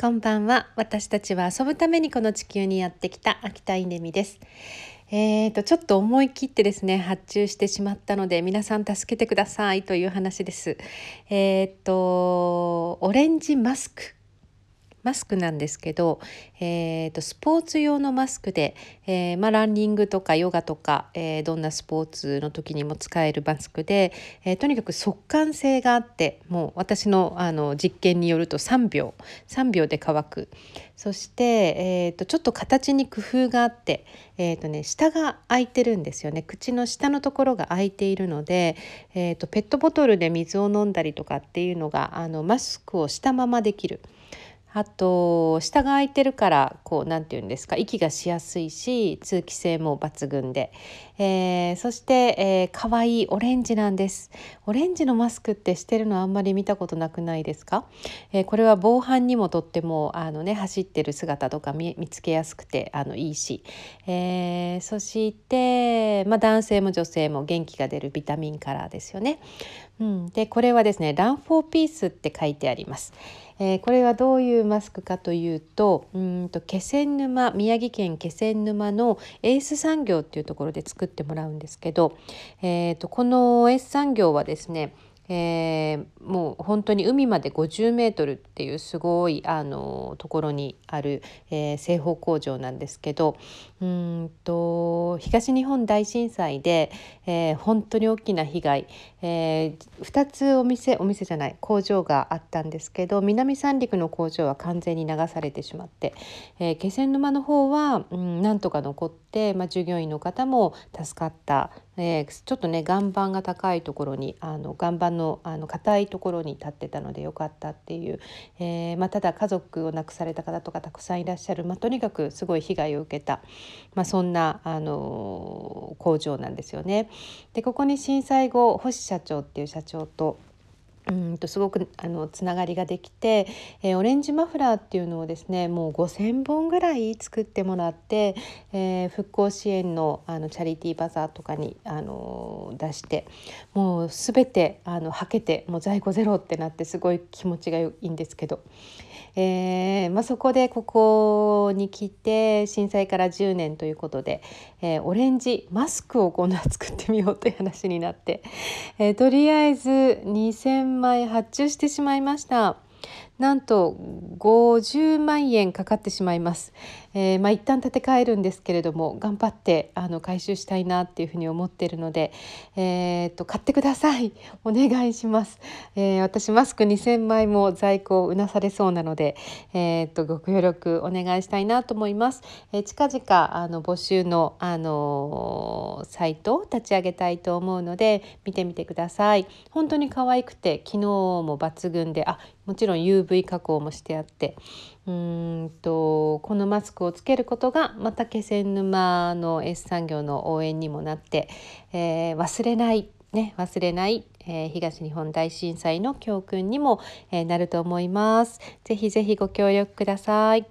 こんばんは。私たちは遊ぶためにこの地球にやってきた秋田稲美です。ちょっと思い切ってですね発注してしまったので皆さん助けてくださいという話です。オレンジマスクなんですけど、スポーツ用のマスクで、ランニングとかヨガとか、どんなスポーツの時にも使えるマスクで、とにかく速乾性があってもう私の、実験によると3秒で乾く。そして、ちょっと形に工夫があって、下が開いてるんですよね。口の下のところが開いているので、ペットボトルで水を飲んだりとかっていうのがマスクをしたままできる。あと下が空いてるからなんていうんですか、息がしやすいし通気性も抜群で、そして、かわいいオレンジなんです。オレンジのマスクってしてるのあんまり見たことなくないですか？これは防犯にもとっても走ってる姿とか 見つけやすくていいし、そして、男性も女性も元気が出るビタミンカラーですよね。でこれはですねラン4ピースって書いてあります。これはどういうマスクかというと、気仙沼、宮城県気仙沼のエース産業っていうところで作ってもらうんですけど、このエース産業はですね、もう本当に海まで50メートルっていうすごいところにある、製法工場なんですけど、東日本大震災で、本当に大きな被害、2つお店じゃない工場があったんですけど、南三陸の工場は完全に流されてしまって、気仙沼の方は、なんとか残って、従業員の方も助かった。ちょっとね岩盤が高いところに岩盤の硬いところに立ってたのでよかったっていう、ただ家族を亡くされた方とかたくさんいらっしゃる、とにかくすごい被害を受けた、そんな工場なんですよね。でここに震災後星社長っていう社長とすごくつながりができて、オレンジマフラーっていうのをですねもう 5,000 本ぐらい作ってもらって、復興支援の、チャリティーバザーとかに出して、もう全てはけてもう在庫ゼロってなってすごい気持ちがいいんですけど、そこでここに来て震災から10年ということで、オレンジマスクを今度は作ってみようという話になって、とりあえず2000枚発注してしまいました。なんと50万円かかってしまいます。一旦立て替えるんですけれども頑張って回収したいなっていうふうに思っているので、買ってください、お願いします。私マスク 2,000 枚も在庫をうなされそうなので、ご協力お願いしたいなと思います。近々募集の、サイトを立ち上げたいと思うので見てみてください。本当に可愛くて昨日も抜群で、もちろん UV 加工もしてあって、このマスクをつけることがまた気仙沼の S 産業の応援にもなって、忘れない、東日本大震災の教訓にも、なると思います。ぜひぜひご協力ください。